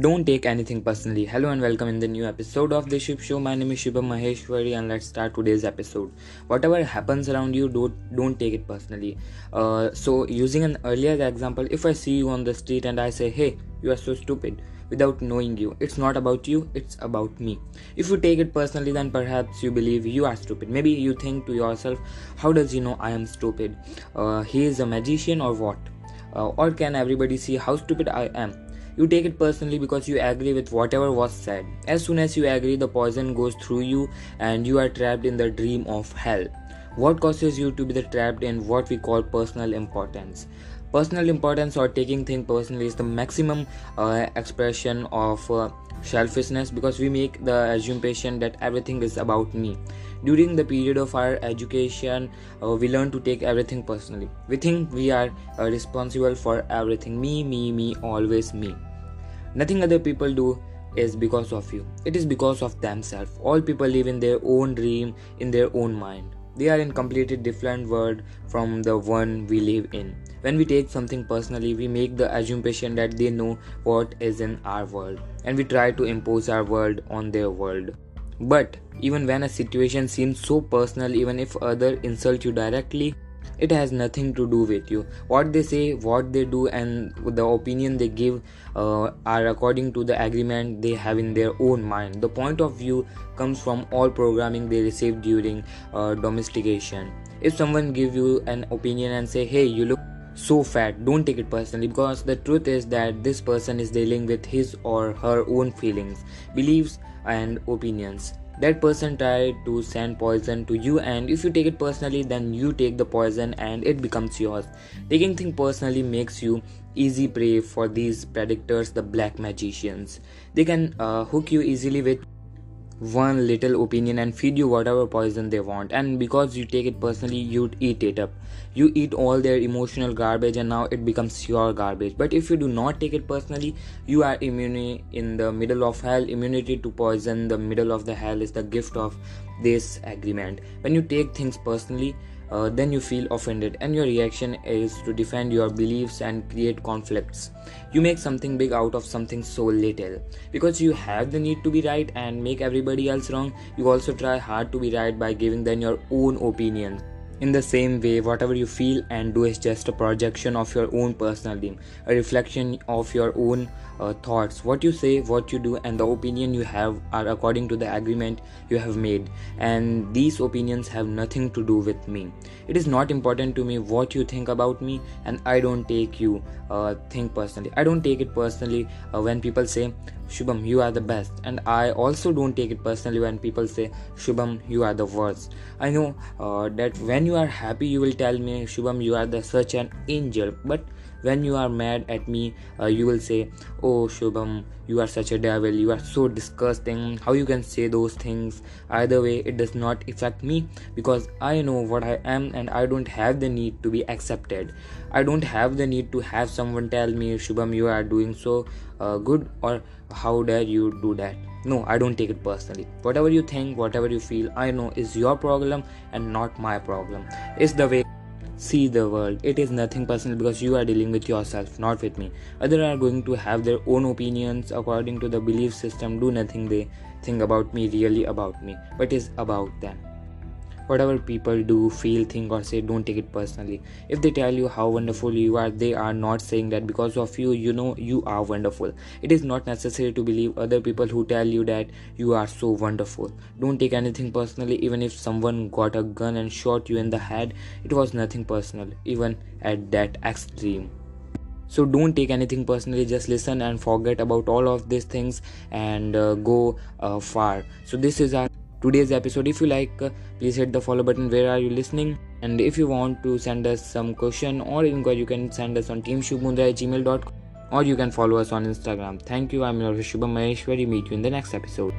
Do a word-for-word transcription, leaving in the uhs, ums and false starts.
Don't take anything personally. Hello and welcome in the new episode of the Shubh Show. My name is Shubham Maheshwari and let's start today's episode. Whatever happens around you, don't, don't take it personally. Uh, so using an earlier example, if I see you on the street and I say, hey, you are so stupid, without knowing you, it's not about you, it's about me. If you take it personally, then perhaps you believe you are stupid. Maybe you think to yourself, how does he know I am stupid? Uh, he is a magician or what? Uh, or can everybody see how stupid I am? You take it personally because you agree with whatever was said. As soon as you agree, the poison goes through you and you are trapped in the dream of hell. What causes you to be trapped in what we call personal importance? Personal importance or taking things personally is the maximum uh, expression of uh, selfishness, because we make the assumption that everything is about me. During the period of our education, uh, we learn to take everything personally. We think we are uh, responsible for everything. Me, me, me, always me. Nothing other people do is because of you. It is because of themselves. All people live in their own dream, in their own mind. They are in completely different world from the one we live in. When we take something personally, we make the assumption that they know what is in our world, and we try to impose our world on their world. But even when a situation seems so personal, even if others insult you directly, it has nothing to do with you. What they say, what they do, and the opinion they give uh, are according to the agreement they have in their own mind. The point of view comes from all programming they received during uh, domestication. If someone gives you an opinion and say, hey, you look so fat, don't take it personally, because the truth is that this person is dealing with his or her own feelings, beliefs, and opinions. That person tried to send poison to you, and if you take it personally, then you take the poison and it becomes yours. Taking things personally makes you easy prey for these predictors, the black magicians. They can uh, hook you easily with one little opinion and feed you whatever poison they want, and because you take it personally, you eat it up. You eat all their emotional garbage and now it becomes your garbage. But if you do not take it personally, you are immune in the middle of hell. Immunity to poison, the middle of the hell, is the gift of this agreement. When you take things personally, uh, then you feel offended and your reaction is to defend your beliefs and create conflicts. You make something big out of something so little. Because you have the need to be right and make everybody else wrong, you also try hard to be right by giving them your own opinion. In the same way, whatever you feel and do is just a projection of your own personal dream, a reflection of your own uh, thoughts. What you say, what you do, and the opinion you have are according to the agreement you have made, and these opinions have nothing to do with me. It is not important to me what you think about me, and I don't take you uh, think personally. I don't take it personally uh, when people say, Shubham, you are the best, and I also don't take it personally when people say, Shubham, you are the worst. I know uh, that when you are happy, you will tell me, Shubham, you are the such an angel, but when you are mad at me, uh, you will say, oh Shubham, you are such a devil, you are so disgusting, how you can say those things. Either way, it does not affect me, because I know what I am and I don't have the need to be accepted. I don't have the need to have someone tell me, Shubham, you are doing so uh, good, or how dare you do that. No, I don't take it personally. Whatever you think, whatever you feel, I know is your problem and not my problem. It's the way see the world. It is nothing personal because you are dealing with yourself, not with me. Others are going to have their own opinions according to the belief system. Do nothing they think about me, really about me, but is about them. Whatever people do, feel, think, or say, don't take it personally. If they tell you how wonderful you are, they are not saying that because of you, you know you are wonderful. It is not necessary to believe other people who tell you that you are so wonderful. Don't take anything personally. Even if someone got a gun and shot you in the head, it was nothing personal, even at that extreme. So don't take anything personally, just listen and forget about all of these things and uh, go uh, far. So this is our today's episode. If you like, uh, please hit the follow button. Where are you listening? And if you want to send us some question or inquiry, you can send us on teamshubhmundhra at gmail dot com, or you can follow us on Instagram. Thank you. I'm your Shubham Maheshwari. Meet you in the next episode.